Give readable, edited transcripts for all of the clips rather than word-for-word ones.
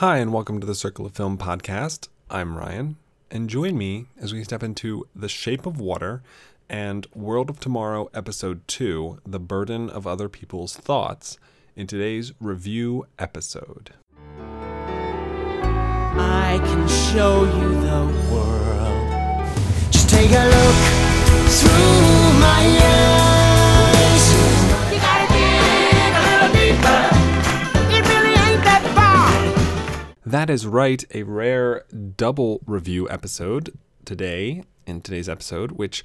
Hi, and welcome to the Circle of Film podcast. I'm Ryan, and join me as we step into The Shape of Water and World of Tomorrow Episode 2, The Burden of Other People's Thoughts, in today's review episode. I can show you the world. Just take a look through my eyes. That is right, a rare double review episode today, in today's episode, which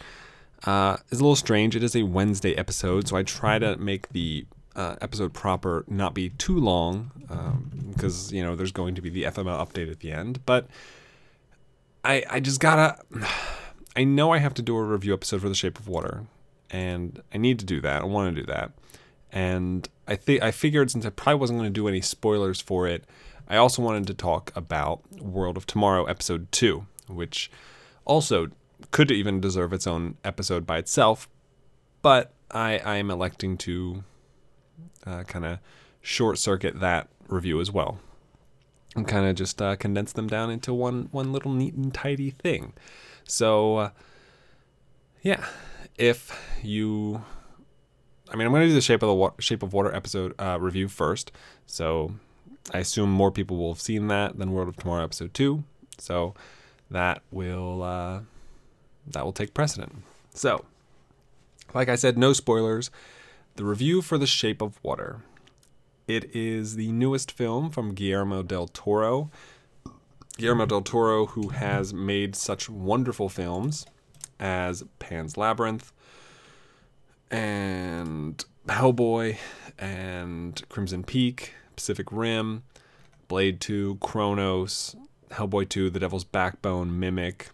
is a little strange. It is a Wednesday episode, so I try to make the episode proper not be too long, because, you know, there's going to be the FML update at the end, but I just gotta... I know I have to do a review episode for The Shape of Water, and I need to do that, I want to do that, and I figured since I probably wasn't going to do any spoilers for it, I also wanted to talk about World of Tomorrow Episode 2, which also could even deserve its own episode by itself, but I am electing to kind of short-circuit that review as well, and kind of just condense them down into one little neat and tidy thing. So, yeah, if you... I mean, I'm going to do the Shape of Water episode review first, so... I assume more people will have seen that than World of Tomorrow Episode 2, so that will take precedent. So, like I said, no spoilers. The review for The Shape of Water. It is the newest film from Guillermo del Toro. Guillermo del Toro, who has made such wonderful films as Pan's Labyrinth and Hellboy and Crimson Peak, Pacific Rim, Blade 2, Kronos, Hellboy 2, The Devil's Backbone, Mimic.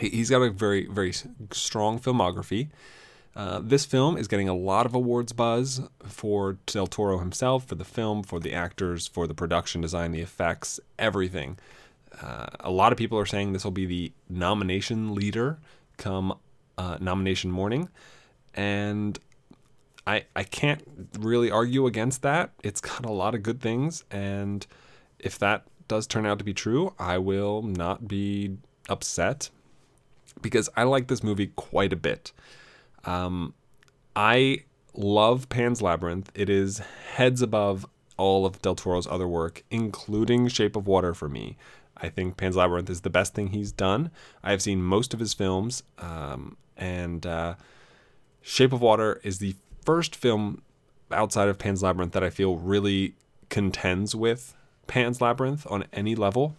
He's got a very, very strong filmography. This film is getting a lot of awards buzz for Del Toro himself, for the film, for the actors, for the production design, the effects, everything. A lot of people are saying this will be the nomination leader come nomination morning. And... I can't really argue against that. It's got a lot of good things, and if that does turn out to be true, I will not be upset, because I like this movie quite a bit. I love Pan's Labyrinth. It is heads above all of Del Toro's other work, including Shape of Water for me. I think Pan's Labyrinth is the best thing he's done. I have seen most of his films, and Shape of Water is the first film outside of Pan's Labyrinth that I feel really contends with Pan's Labyrinth on any level.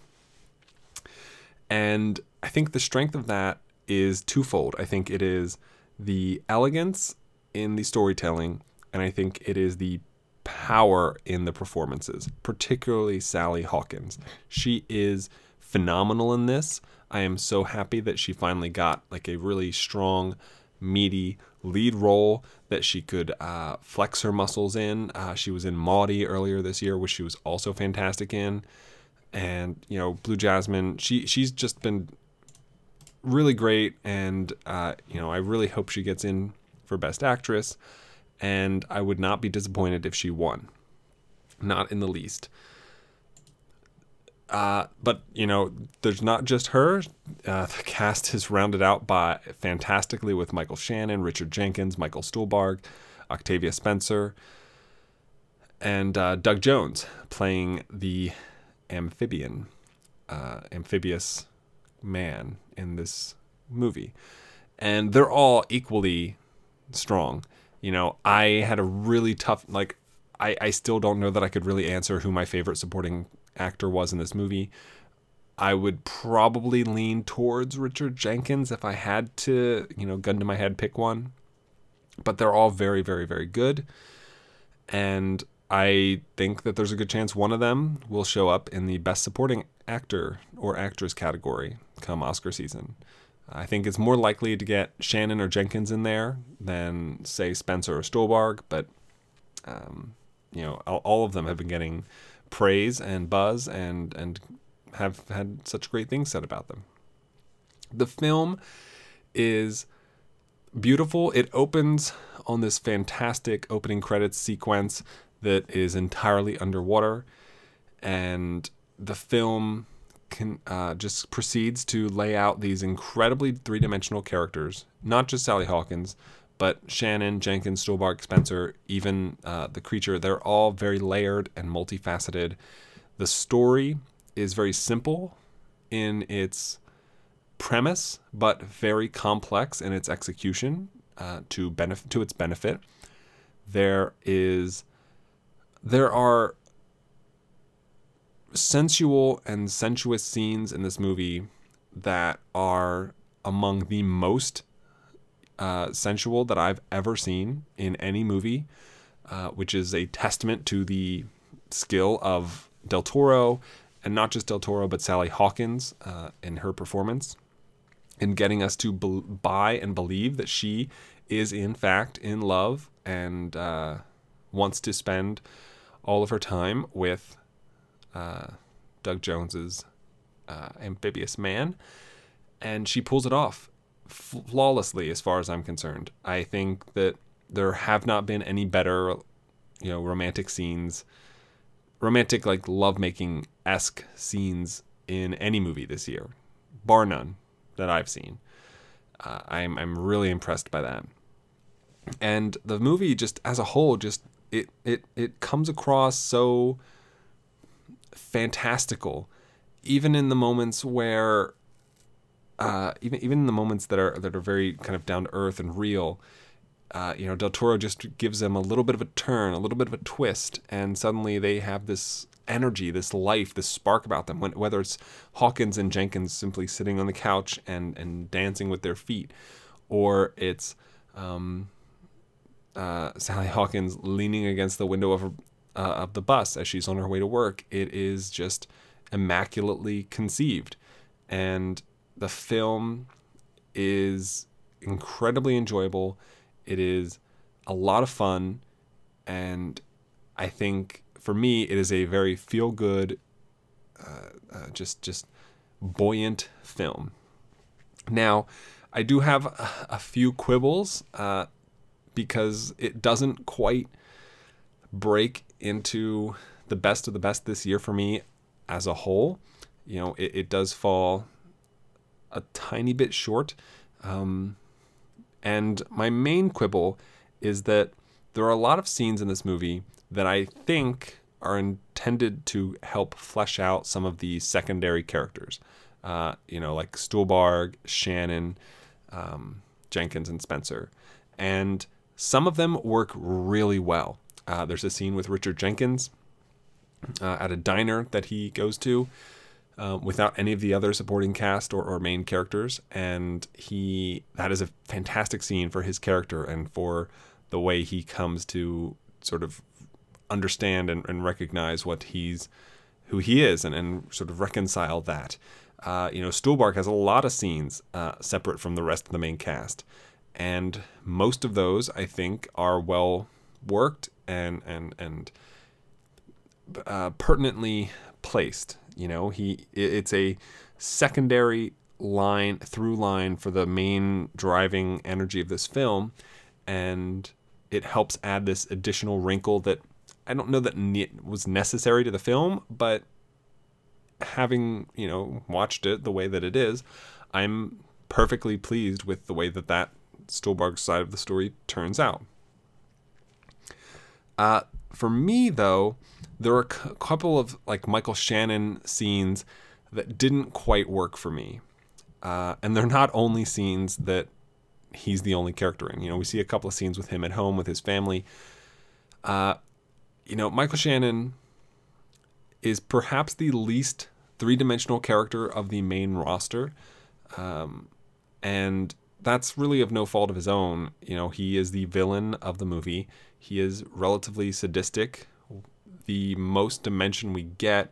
And I think the strength of that is twofold. I think it is the elegance in the storytelling, and I think it is the power in the performances, particularly Sally Hawkins. She is phenomenal in this. I am so happy that she finally got like a really strong, meaty lead role that she could flex her muscles in. She was in Maudie earlier this year, which she was also fantastic in. And, you know, Blue Jasmine, she's just been really great. And, you know, I really hope she gets in for Best Actress. And I would not be disappointed if she won. Not in the least. But, you know, there's not just her. The cast is rounded out by fantastically with Michael Shannon, Richard Jenkins, Michael Stuhlbarg, Octavia Spencer, and Doug Jones playing the amphibious man in this movie. And they're all equally strong. You know, I had a really tough, like, I still don't know that I could really answer who my favorite supporting actor was in this movie. I would probably lean towards Richard Jenkins if I had to, you know, gun to my head, pick one. But they're all very, very, very good. And I think that there's a good chance one of them will show up in the Best Supporting Actor or Actress category come Oscar season. I think it's more likely to get Shannon or Jenkins in there than, say, Spencer or Stuhlbarg, but, you know, all of them have been getting praise and buzz and have had such great things said about them. The film is beautiful. It opens on this fantastic opening credits sequence that is entirely underwater. And the film can just proceeds to lay out these incredibly three-dimensional characters, not just Sally Hawkins, but Shannon, Jenkins, Stuhlbarg, Spencer, even the creature. They're all very layered and multifaceted. The story is very simple in its premise, but very complex in its execution to its benefit. There are sensual and sensuous scenes in this movie that are among the most sensual that I've ever seen in any movie, which is a testament to the skill of Del Toro, and not just Del Toro, but Sally Hawkins in her performance, in getting us to buy and believe that she is in fact in love and wants to spend all of her time with Doug Jones's amphibious man, and she pulls it off flawlessly, as far as I'm concerned. I think that there have not been any better, romantic scenes, like lovemaking-esque scenes in any movie this year, bar none, that I've seen. I'm really impressed by that. And the movie just as a whole, just it comes across so fantastical, even in the moments where even in the moments that are very kind of down to earth and real. Del Toro just gives them a little bit of a turn, a little bit of a twist, and suddenly they have this energy, this life, this spark about them, whether it's Hawkins and Jenkins simply sitting on the couch and dancing with their feet, or it's Sally Hawkins leaning against the window of the bus as she's on her way to work. It is just immaculately conceived, and the film is incredibly enjoyable. It is a lot of fun, and I think for me it is a very feel-good, just buoyant film. Now, I do have a few quibbles because it doesn't quite break into the best of the best this year for me as a whole. It does fall a tiny bit short. And my main quibble is that there are a lot of scenes in this movie that I think are intended to help flesh out some of the secondary characters, like Stuhlbarg, Shannon, Jenkins, and Spencer. And some of them work really well. There's a scene with Richard Jenkins at a diner that he goes to without any of the other supporting cast or main characters, and that is a fantastic scene for his character and for the way he comes to sort of understand and recognize who he is, and sort of reconcile that. Stuhlbarg has a lot of scenes separate from the rest of the main cast, and most of those I think are well worked and pertinently placed. It's a secondary line, through line for the main driving energy of this film, and it helps add this additional wrinkle that I don't know that was necessary to the film, but having, watched it the way that it is, I'm perfectly pleased with the way that Stuhlbarg side of the story turns out. For me, though, there are a couple of Michael Shannon scenes that didn't quite work for me. And they're not only scenes that he's the only character in. We see a couple of scenes with him at home with his family. Michael Shannon is perhaps the least three-dimensional character of the main roster. And that's really of no fault of his own. He is the villain of the movie. He is relatively sadistic. The most dimension we get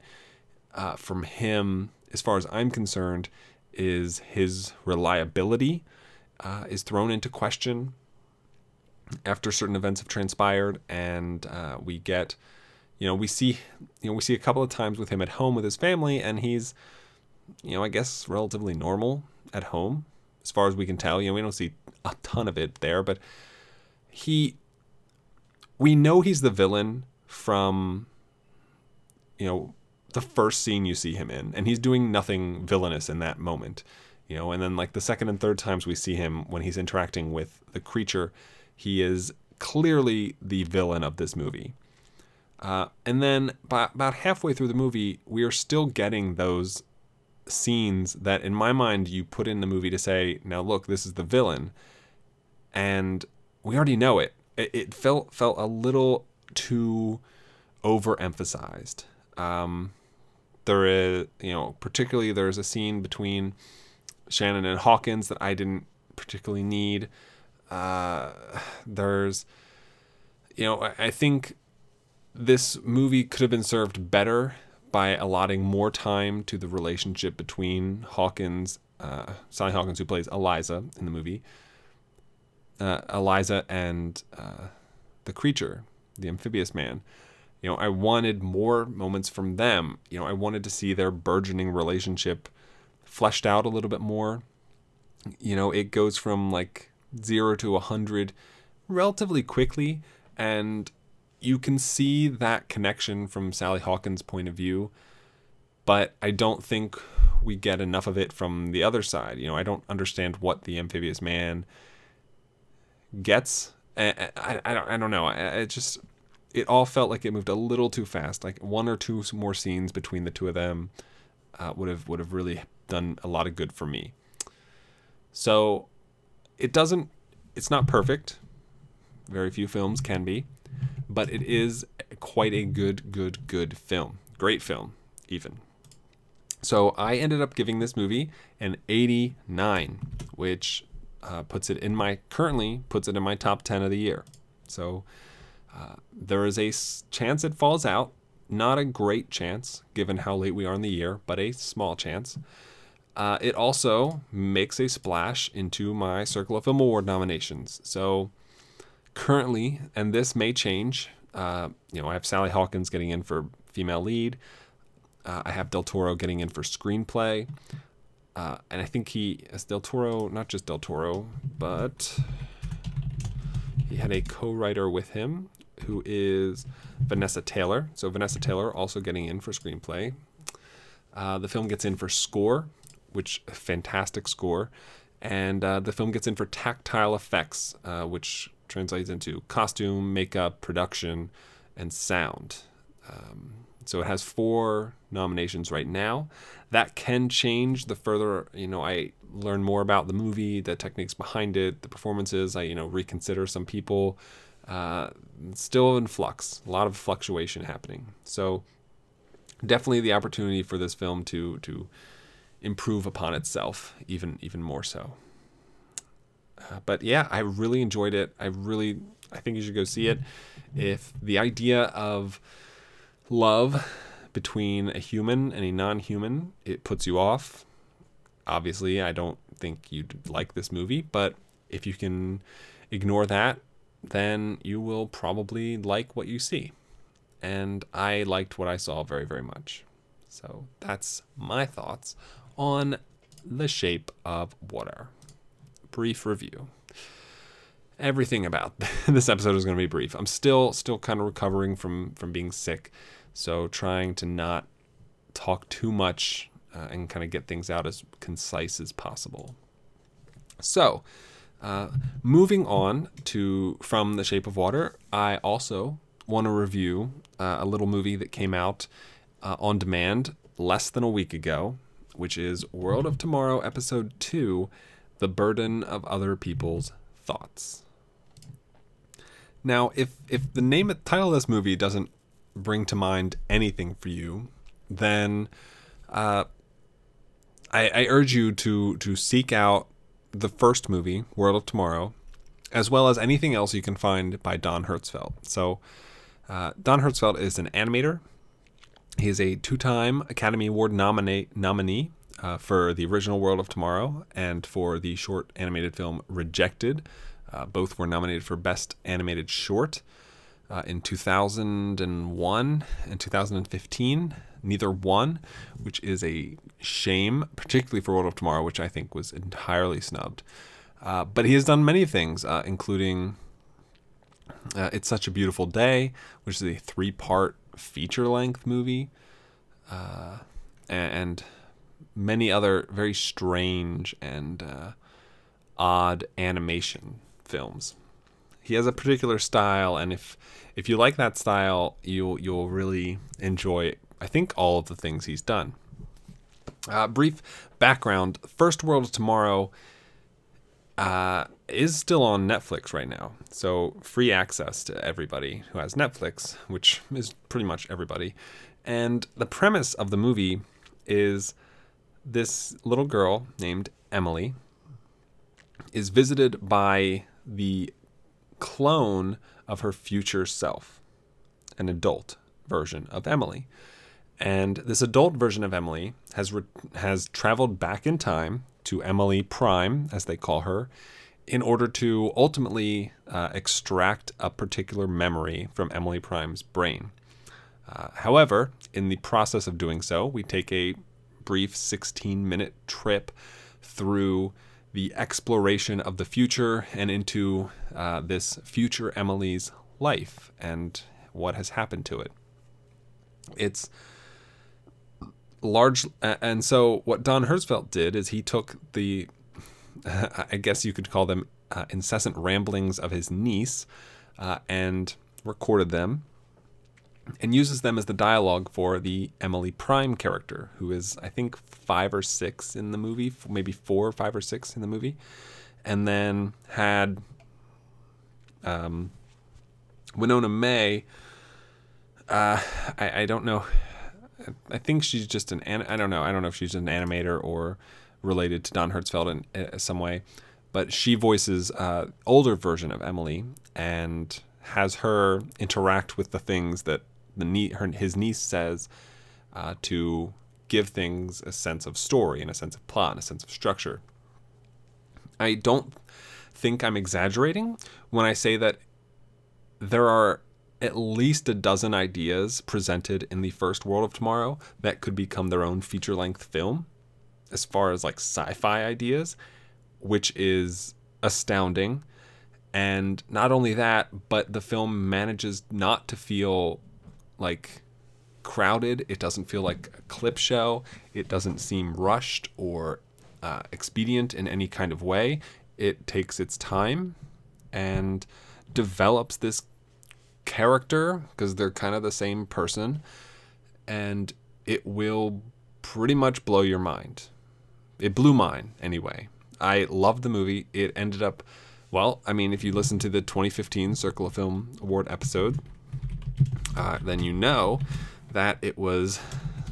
from him, as far as I'm concerned, is his reliability is thrown into question after certain events have transpired, and we see a couple of times with him at home with his family, and he's, I guess, relatively normal at home, as far as we can tell. We don't see a ton of it there, but we know he's the villain from the first scene you see him in, and he's doing nothing villainous in that moment, you know. And then like the second and third times we see him when he's interacting with the creature, he is clearly the villain of this movie. And then by about halfway through the movie, we are still getting those scenes that in my mind you put in the movie to say, now look, this is the villain, and we already know it. It felt a little too overemphasized. There is, you know, particularly there's a scene between Shannon and Hawkins that I didn't particularly need. There's, you know, I think this movie could have been served better by allotting more time to the relationship between Hawkins, Sally Hawkins, who plays Eliza in the movie, Eliza and the creature, the amphibious man. You know, I wanted more moments from them. You know, I wanted to see their burgeoning relationship fleshed out a little bit more. You know, it goes from like 0 to 100 relatively quickly, and you can see that connection from Sally Hawkins' point of view, but I don't think we get enough of it from the other side. You know, I don't understand what the amphibious man gets. I don't know. It all felt like it moved a little too fast. Like one or two more scenes between the two of them would have really done a lot of good for me. So it's not perfect. Very few films can be, but it is quite a good film. Great film, even. So I ended up giving this movie an 89, which puts it in my top 10 of the year. So there is a chance it falls out. Not a great chance, given how late we are in the year, but a small chance. It also makes a splash into my Circle of Film Award nominations. So currently, and this may change, you know, I have Sally Hawkins getting in for female lead. I have Del Toro getting in for screenplay. And I think he had a co-writer with him, who is Vanessa Taylor. So Vanessa Taylor also getting in for screenplay. The film gets in for score, which is a fantastic score. And the film gets in for tactile effects, which translates into costume, makeup, production, and sound. So it has 4 nominations right now. That can change the further, you know, I learn more about the movie, the techniques behind it, the performances. I, you know, reconsider some people. Still in flux. A lot of fluctuation happening. So definitely the opportunity for this film to improve upon itself even more so. But yeah, I really enjoyed it. I think you should go see it. If the idea of love between a human and a non-human, it puts you off, obviously I don't think you'd like this movie, but if you can ignore that, then you will probably like what you see. And I liked what I saw very, very much. So that's my thoughts on The Shape of Water. Brief review. Everything about this episode is going to be brief. I'm still kind of recovering from being sick, so trying to not talk too much and kind of get things out as concise as possible. So, moving on from The Shape of Water, I also want to review a little movie that came out on demand less than a week ago, which is World of Tomorrow Episode 2, The Burden of Other People's Thoughts. Now, if the title of this movie doesn't bring to mind anything for you, then I urge you to seek out the first movie, World of Tomorrow, as well as anything else you can find by Don Hertzfeldt. So Don Hertzfeldt is an animator. He is a 2-time Academy Award nominee for the original World of Tomorrow and for the short animated film Rejected. Both were nominated for Best Animated Short in 2001 and 2015. Neither won, which is a shame, particularly for World of Tomorrow, which I think was entirely snubbed. But he has done many things, including It's Such a Beautiful Day, which is a 3-part feature-length movie. and many other very strange and odd animation films. He has a particular style, and if you like that style, you'll really enjoy, I think, all of the things he's done. Brief background. First World of Tomorrow is still on Netflix right now, so free access to everybody who has Netflix, which is pretty much everybody. And the premise of the movie is this little girl named Emily is visited by the clone of her future self, an adult version of Emily. And this adult version of Emily has traveled back in time to Emily Prime, as they call her, in order to ultimately extract a particular memory from Emily Prime's brain. However, in the process of doing so, we take a brief 16-minute trip through the exploration of the future and into this future Emily's life and what has happened to it. It's large, and so what Don Hertzfeldt did is he took the, I guess you could call them incessant ramblings of his niece, and recorded them and uses them as the dialogue for the Emily Prime character, who is, I think, 5 or 6 in the movie, maybe 4, 5, or 6 in the movie, and then had Winona May. I don't know. I think she's just I don't know. I don't know if she's an animator or related to Don Hertzfeldt in some way, but she voices older version of Emily and has her interact with the things that his niece says to give things a sense of story and a sense of plot and a sense of structure. I don't think I'm exaggerating when I say that there are at least a dozen ideas presented in the first World of Tomorrow that could become their own feature-length film, as far as like sci-fi ideas, which is astounding. And not only that, but the film manages not to feel like crowded. It doesn't feel like a clip show. It doesn't seem rushed or expedient in any kind of way. It takes its time and develops this character, because they're kind of the same person, and it will pretty much blow your mind. It blew mine anyway. I loved the movie. It ended up, well, I mean, if you listen to the 2015 Circle of Film Award episode, then you know that it was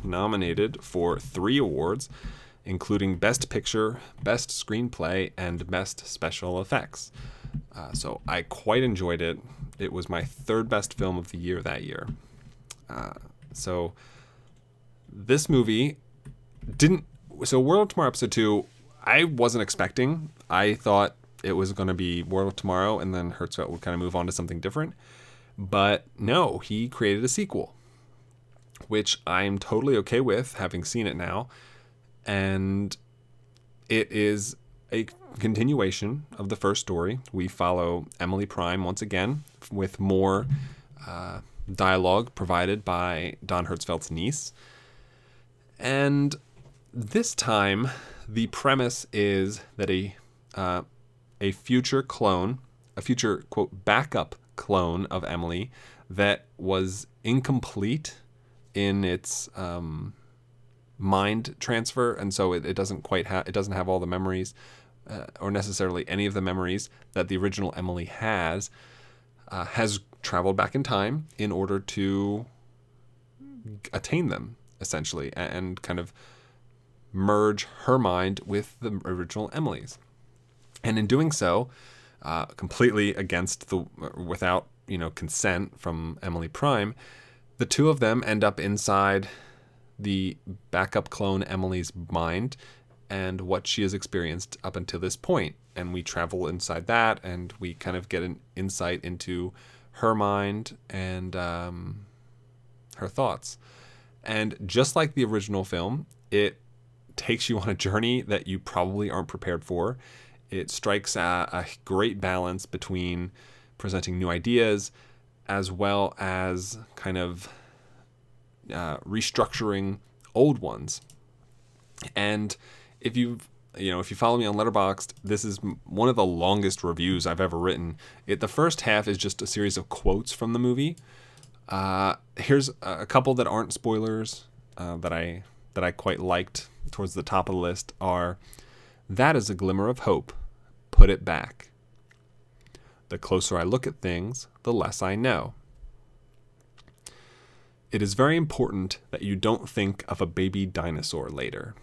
nominated for 3 awards, including Best Picture, Best Screenplay, and Best Special Effects. So I quite enjoyed it. It was my 3rd best film of the year that year. So this movie didn't... So World of Tomorrow Episode 2, I wasn't expecting. I thought it was going to be World of Tomorrow, and then Hertzfeldt would kind of move on to something different. But no, he created a sequel, which I'm totally okay with, having seen it now. And it is a continuation of the first story. We follow Emily Prime once again with more dialogue provided by Don Hertzfeldt's niece. And this time, the premise is that a future clone, a future, quote, backup clone of Emily that was incomplete in its mind transfer, and so it doesn't quite have, it doesn't have all the memories, or necessarily any of the memories that the original Emily has traveled back in time in order to attain them, essentially, and kind of merge her mind with the original Emily's. And in doing so, completely without, consent from Emily Prime, the two of them end up inside the backup clone Emily's mind and what she has experienced up until this point. And we travel inside that, and we kind of get an insight into her mind and her thoughts. And just like the original film, it takes you on a journey that you probably aren't prepared for. It strikes a great balance between presenting new ideas as well as kind of restructuring old ones. And if you've, you know, if you follow me on Letterboxd, this is one of the longest reviews I've ever written. The first half is just a series of quotes from the movie. Here's a couple that aren't spoilers that I quite liked. Towards the top of the list are, "That is a glimmer of hope. Put it back. The closer I look at things, the less I know. It is very important that you don't think of a baby dinosaur later."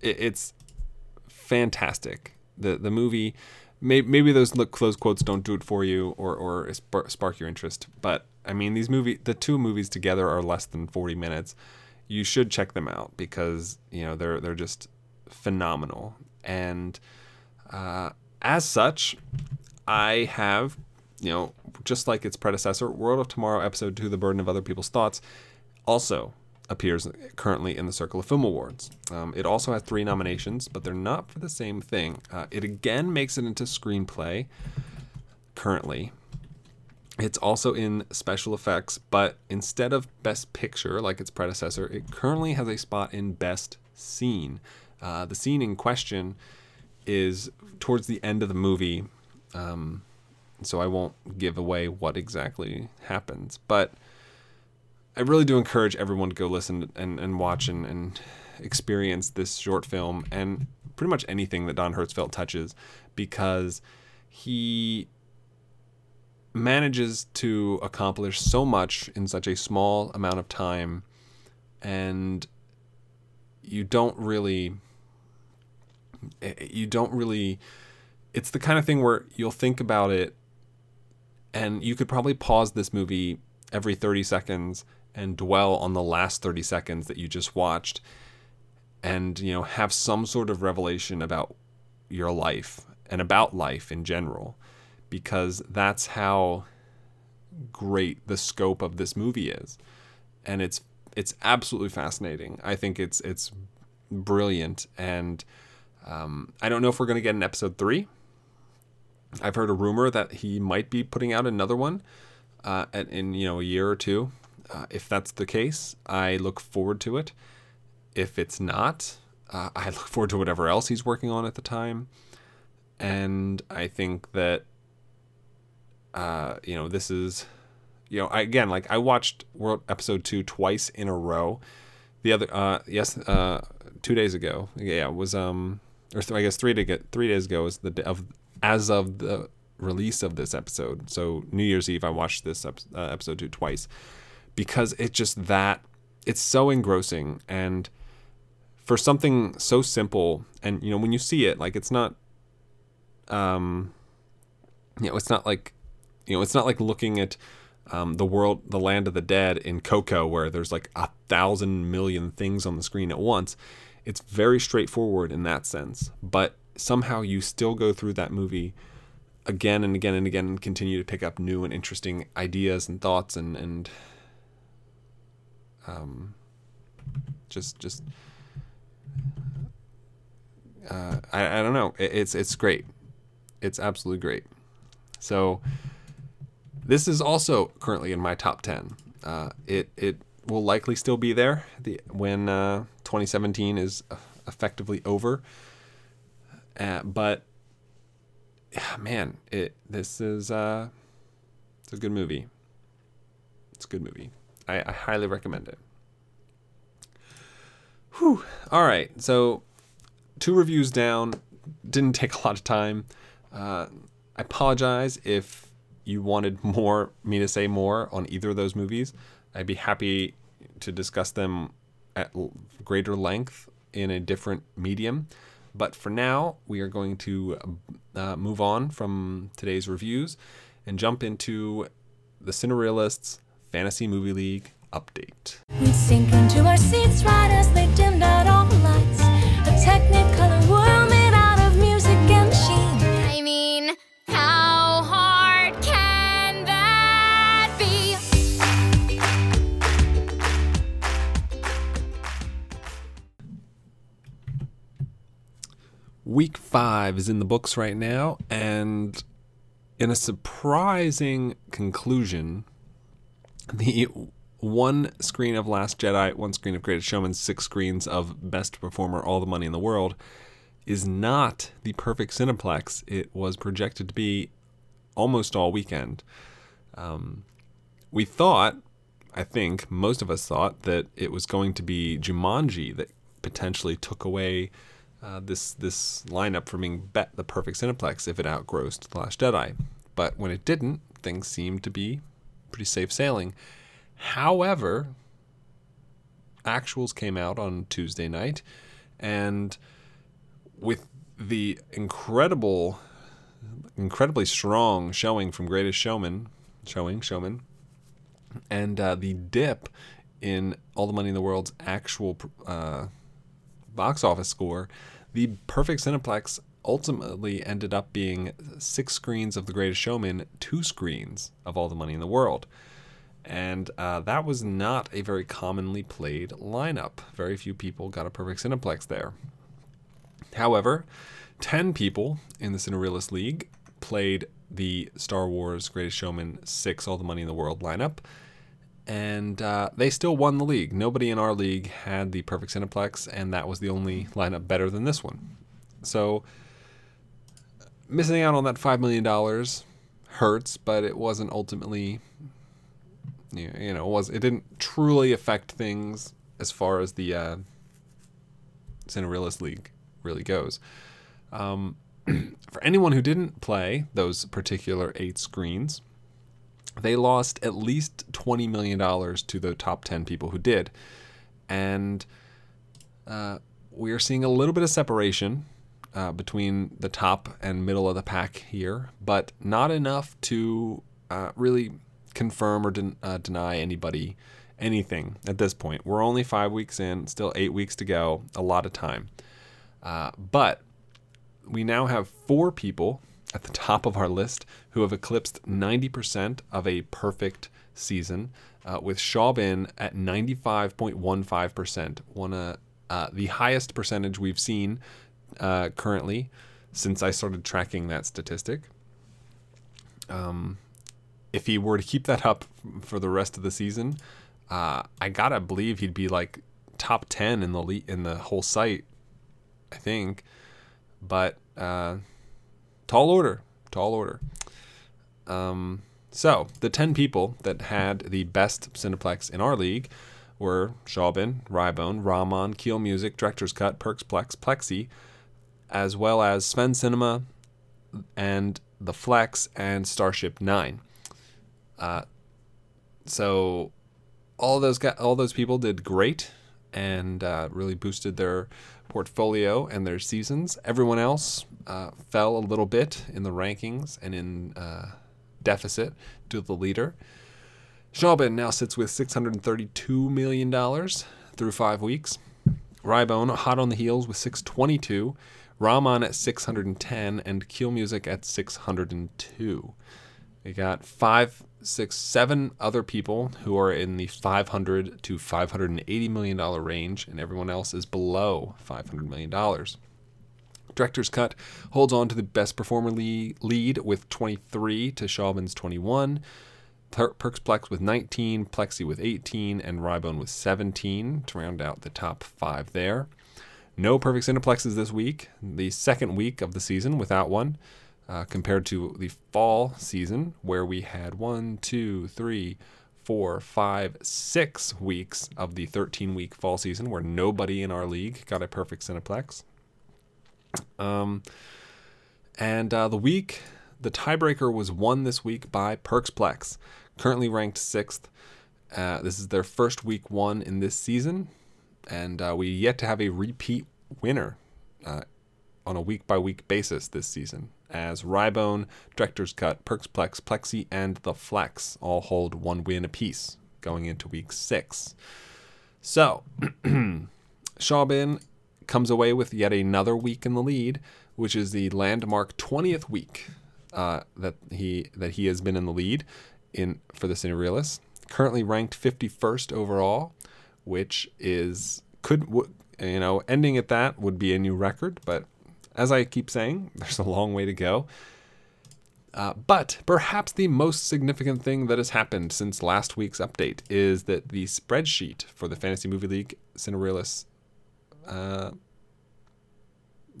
It's fantastic. The movie, maybe those quotes don't do it for you or spark your interest, but I mean, the two movies together are less than 40 minutes. You should check them out because, you know, they're just phenomenal. And as such, I have, you know, just like its predecessor, World of Tomorrow Episode 2, The Burden of Other People's Thoughts, also appears currently in the Circle of Film Awards. It also has 3 nominations, but they're not for the same thing. It again makes it into screenplay currently. It's also in special effects, but instead of Best Picture, like its predecessor, it currently has a spot in Best Scene. The scene in question is towards the end of the movie, so I won't give away what exactly happens. But I really do encourage everyone to go listen and watch and experience this short film and pretty much anything that Don Hertzfeldt touches, because he manages to accomplish so much in such a small amount of time, and you don't really it's the kind of thing where you'll think about it and you could probably pause this movie every 30 seconds and dwell on the last 30 seconds that you just watched and, you know, have some sort of revelation about your life and about life in general, because that's how great the scope of this movie is. And it's absolutely fascinating. I think it's brilliant. And I don't know if we're going to get an episode 3. I've heard a rumor that he might be putting out another one in, you know, a year or two. If that's the case, I look forward to it. If it's not, I look forward to whatever else he's working on at the time. And I think that you know, this is, you know, I watched World Episode 2 twice in a row. The other, 2 days ago. Yeah, it was, I guess 3 days ago is the day as of the release of this episode. So New Year's Eve, I watched this Episode 2 twice because it's so engrossing. And for something so simple, and, you know, when you see it, like, it's not like looking at the land of the dead in Coco, where there's like 1,000 million things on the screen at once. It's very straightforward in that sense, but somehow you still go through that movie again and again and again and continue to pick up new and interesting ideas and thoughts and I don't know. It's great. It's absolutely great. So this is also currently in my top 10. It will likely still be there when 2017 is effectively over. But man, it's a good movie. It's a good movie. I highly recommend it. Whew. All right. So 2 reviews down. Didn't take a lot of time. I apologize if you wanted me to say more on either of those movies. I'd be happy to discuss them at greater length in a different medium. But for now, we are going to move on from today's reviews and jump into the Cinerealists Fantasy Movie League update. We sink into our seats right as they dimmed out all the lights. A technicolor world made out of music and sheen. I mean, how hard can that be? Week 5 is in the books right now, and in a surprising conclusion, the one screen of Last Jedi, one screen of Greatest Showman, six screens of Best Performer, All the Money in the World, is not the perfect Cineplex it was projected to be almost all weekend. We thought, I think most of us thought, that it was going to be Jumanji that potentially took away this lineup from being the perfect Cineplex if it outgrossed The Last Jedi. But when it didn't, things seemed to be pretty safe sailing. However, actuals came out on Tuesday night, and with the incredibly strong showing from Greatest Showman, and the dip in All the Money in the World's actual box office score, the perfect Cineplex ultimately ended up being six screens of The Greatest Showman, two screens of All the Money in the World. And that was not a very commonly played lineup. Very few people got a perfect Cineplex there. However, 10 people in the Cinerealist League played the Star Wars Greatest Showman 6 All the Money in the World lineup, and they still won the league. Nobody in our league had the perfect Cineplex, and that was the only lineup better than this one. So missing out on that $5 million hurts, but it wasn't ultimately, it didn't truly affect things as far as the Cinerealist League really goes. For anyone who didn't play those particular eight screens, they lost at least $20 million to the top 10 people who did. And we are seeing a little bit of separation between the top and middle of the pack here, but not enough to really confirm or deny anybody anything at this point. We're only 5 weeks in, still 8 weeks to go, a lot of time. But we now have four people at the top of our list who have eclipsed 90% of a perfect season, with Shawbin at 95.15%, the highest percentage we've seen currently since I started tracking that statistic. If he were to keep that up for the rest of the season, I gotta believe he'd be like top 10 in the whole site, I think. But tall order. So the 10 people that had the best Cineplex in our league were Shawbin, Rybone, Rahman, Kiel Music, Director's Cut, Perks Plex, Plexi, as well as Sven Cinema and The Flex and Starship 9. So all those people did great and really boosted their portfolio and their seasons. Everyone else fell a little bit in the rankings and in deficit to the leader. Shawbin now sits with $632 million through 5 weeks. Rybone hot on the heels with $622, Rahman at $610, and Kiel Music at $602. We got 7 other people who are in the $500 to $580 million range, and everyone else is below $500 million. Director's Cut holds on to the Best Performer lead with 23 to Shawbin's 21, Perks Plex with 19, Plexi with 18, and Rybone with 17 to round out the top 5 there. No perfect Cineplexes this week, the second week of the season without one. Compared to the fall season, where we had 6 weeks of the 13-week fall season where nobody in our league got a perfect Cineplex. The tiebreaker was won this week by Perks Plex, currently ranked 6th. This is their first week one in this season, and we yet to have a repeat winner on a week-by-week basis this season, as Rybone, Director's Cut, Perks Plex, Plexi, and The Flex all hold one win apiece going into week 6. So, Shawbin comes away with yet another week in the lead, which is the landmark 20th week that he has been in the lead for the Cinerealists. Currently ranked 51st overall, which is ending at that would be a new record, but as I keep saying, there's a long way to go. But perhaps the most significant thing that has happened since last week's update is that the spreadsheet for the Fantasy Movie League Cinerealist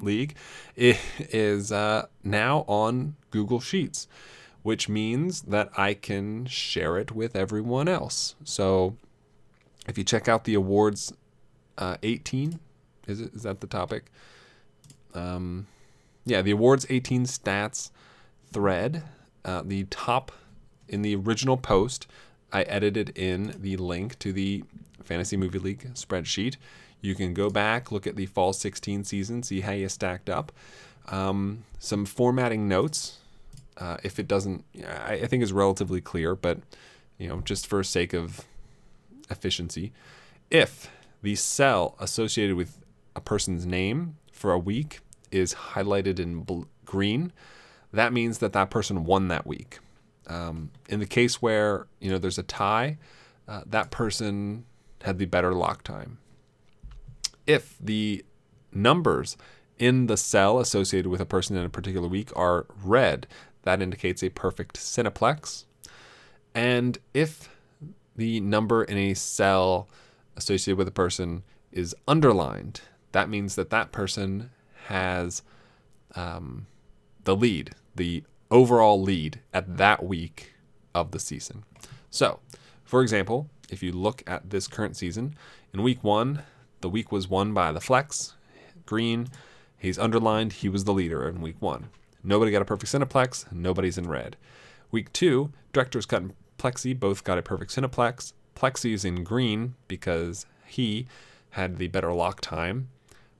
League is now on Google Sheets, which means that I can share it with everyone else. So if you check out the awards 18, is that the topic? Yeah, the awards 18 stats thread, the top in the original post, I edited in the link to the Fantasy Movie League spreadsheet. You can go back, look at the fall 16 season, see how you stacked up. Some formatting notes. If it doesn't, I think it's relatively clear, but just for sake of efficiency, if the cell associated with a person's name for a week is highlighted in green, that means that that person won that week. In the case where there's a tie, that person had the better lock time. If the numbers in the cell associated with a person in a particular week are red, that indicates a perfect Cineplex. And if the number in a cell associated with a person is underlined, that means that that person has the lead, the overall lead at that week of the season. So, for example, if you look at this current season, in week one, the week was won by the Flex, green. He's underlined, he was the leader in week one. Nobody got a perfect Cineplex, nobody's in red. Week two, Director's Cut and Plexi both got a perfect Cineplex. Plexi's in green because he had the better lock time.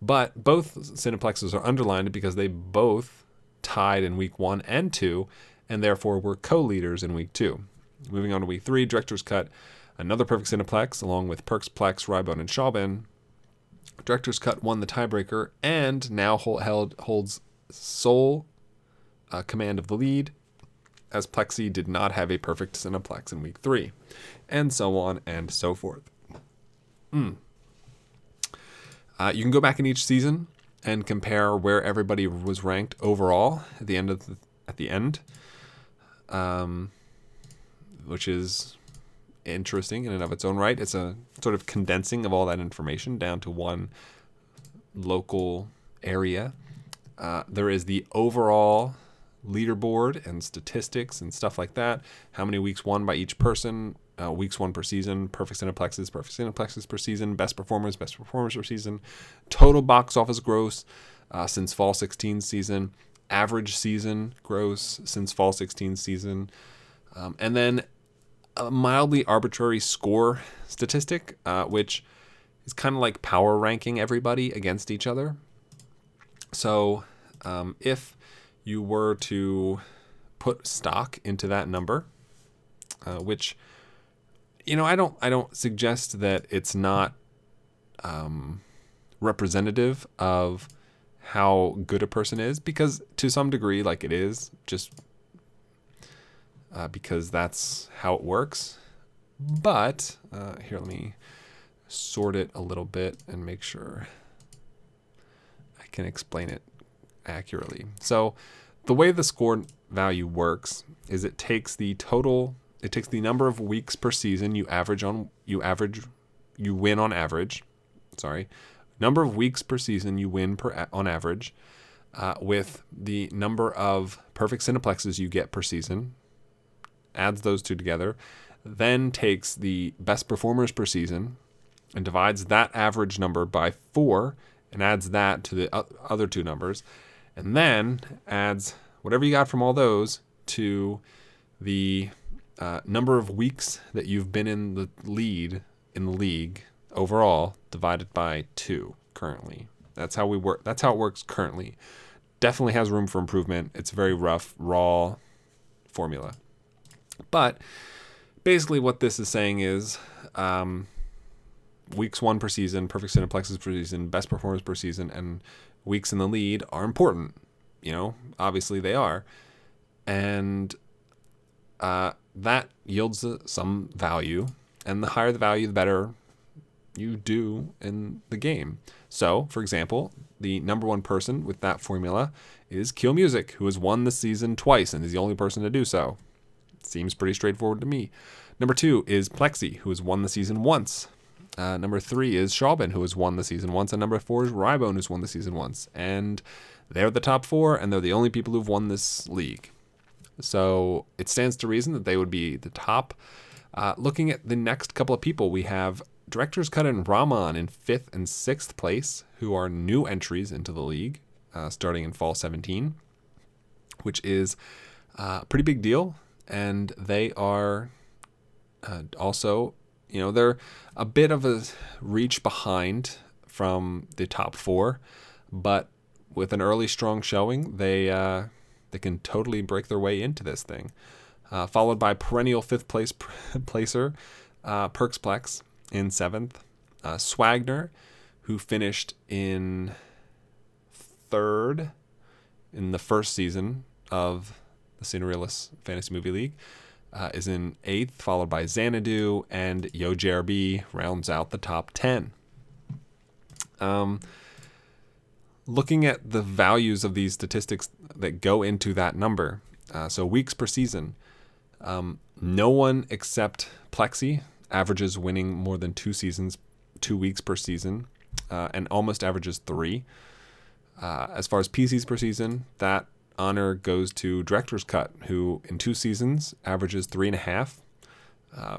But both Cineplexes are underlined because they both tied in week one and two, and therefore were co-leaders in week two. Moving on to week three, Director's Cut, another perfect Cineplex, along with Perks Plex, Rybone, and Shawbin. Director's Cut won the tiebreaker and now holds sole command of the lead, as Plexi did not have a perfect Cineplex in week three, and so on and so forth. You can go back in each season and compare where everybody was ranked overall at the end of which is interesting in and of its own right. It's a sort of condensing of all that information down to one local area. There is the overall leaderboard and statistics and stuff like that. How many weeks won by each person? Weeks won per season. Perfect Cineplexes per season. Best performers per season. Total box office gross since fall 16 season. Average season gross since fall 16 season. And then a mildly arbitrary score statistic, which is kind of like power ranking everybody against each other. So if you were to put stock into that number, which I don't suggest that it's not representative of how good a person is, because to some degree, like, it is just because that's how it works. But here, let me sort it a little bit and make sure I can explain it accurately. So the way the score value works is it takes the total, it takes the number of weeks per season you win on average. Sorry, number of weeks per season you win on average, with the number of perfect Cineplexes you get per season. Adds those two together, then takes the best performers per season and divides that average number by 4 and adds that to the other two numbers, and then adds whatever you got from all those to the number of weeks that you've been in the lead in the league overall, divided by 2 currently. That's how we work. That's how it works currently. Definitely has room for improvement. It's a very rough, raw formula. But basically what this is saying is weeks won per season, perfect Cineplexes per season, best performers per season, and weeks in the lead are important. Obviously they are. And that yields some value. And the higher the value, the better you do in the game. So, for example, the number one person with that formula is Kiel Music, who has won the season twice and is the only person to do so. Seems pretty straightforward to me. Number two is Plexi, who has won the season once. Number three is Shawbin, who has won the season once. And number four is Rybone, who's won the season once. And they're the top four, and they're the only people who've won this league. So it stands to reason that they would be the top. Looking at the next couple of people, we have Director's Cut and Rahman in 5th and 6th place, who are new entries into the league, starting in fall 17, which is a pretty big deal. And they are also, you know, they're a bit of a reach behind from the top four, but with an early strong showing, they can totally break their way into this thing. Followed by perennial 5th place placer Perks Plex in 7th. Swagner, who finished in 3rd in the first season of the Cinerealist Fantasy Movie League, is in 8th, followed by Xanadu, and Yo JRB rounds out the top 10. Looking at the values of these statistics that go into that number, so weeks per season, no one except Plexi averages winning more than 2 weeks per season, and almost averages 3. As far as PCs per season, that honor goes to Director's Cut, who in 2 seasons averages 3.5.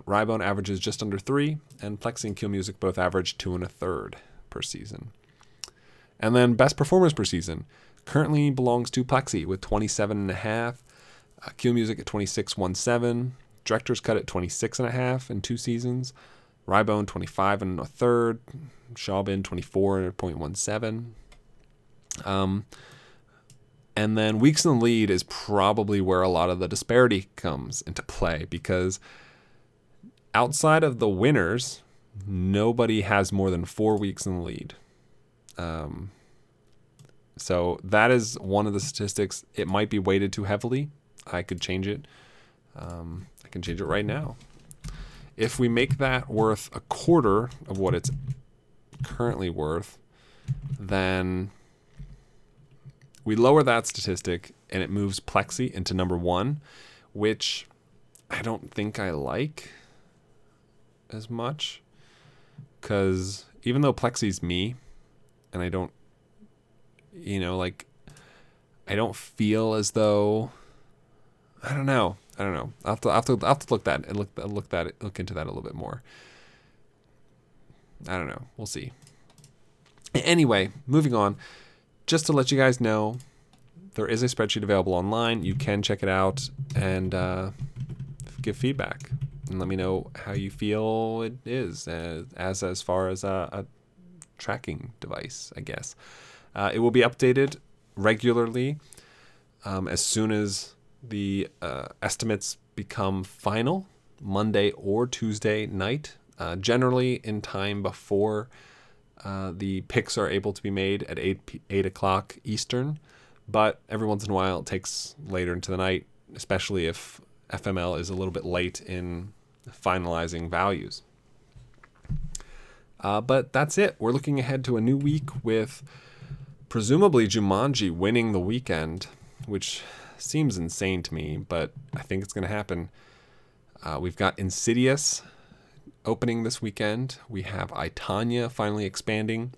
Rybone averages just under 3, and Plexi and Kiel Music both average 2.3 per season. And then best performers per season currently belongs to Plexi with 27.5, Kiel Music at 26.17, Director's Cut at 26.5 in 2 seasons, Rybone 25.3, Shawbin 24.17. And then weeks in the lead is probably where a lot of the disparity comes into play, because outside of the winners, nobody has more than 4 weeks in the lead. So that is one of the statistics. It might be weighted too heavily. I could change it. I can change it right now. If we make that worth a quarter of what it's currently worth, then we lower that statistic, and it moves Plexi into number 1, which I don't think I like as much, because even though Plexi's me, and I don't, you know, like, I don't feel as though, I don't know. I'll have to look into that a little bit more. I don't know. We'll see. Anyway, moving on. Just to let you guys know, there is a spreadsheet available online. You can check it out and give feedback and let me know how you feel it is as far as a tracking device, I guess. It will be updated regularly as soon as the estimates become final, Monday or Tuesday night, generally in time before the picks are able to be made at 8 o'clock Eastern, but every once in a while it takes later into the night, especially if FML is a little bit late in finalizing values. But that's it. We're looking ahead to a new week with presumably Jumanji winning the weekend, which seems insane to me, but I think it's going to happen. We've got Insidious opening this weekend. We have I, Tonya finally expanding,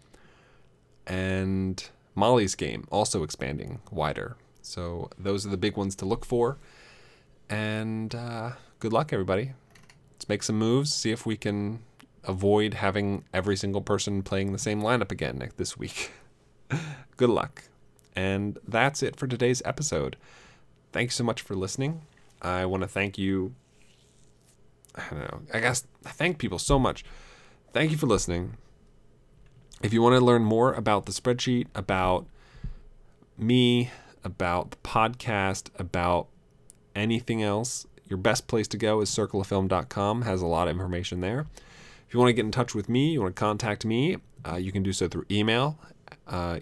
and Molly's Game also expanding wider. So those are the big ones to look for. And good luck, everybody. Let's make some moves, see if we can avoid having every single person playing the same lineup again this week. Good luck. And that's it for today's episode. Thanks so much for listening. I want to thank you. I thank people so much. Thank you for listening. If you want to learn more about the spreadsheet, about me, about the podcast, about anything else, your best place to go is circleoffilm.com. Has a lot of information there. If you want to get in touch with me, you want to contact me, you can do so through email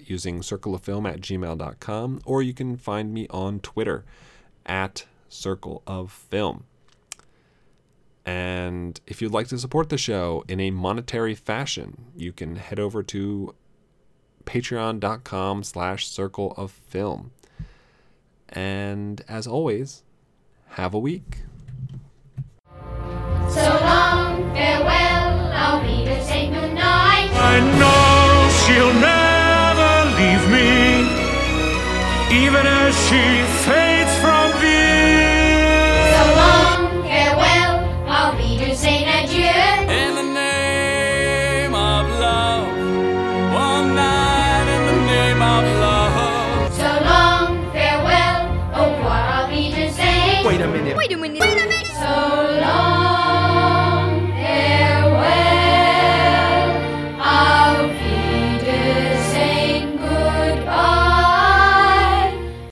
using circleoffilm@gmail.com, or you can find me on Twitter @circleoffilm. And if you'd like to support the show in a monetary fashion, you can head over to patreon.com/circleoffilm. And as always, have a week. So long, farewell, I'll be to say goodnight. I know she'll never leave me, even as she fails.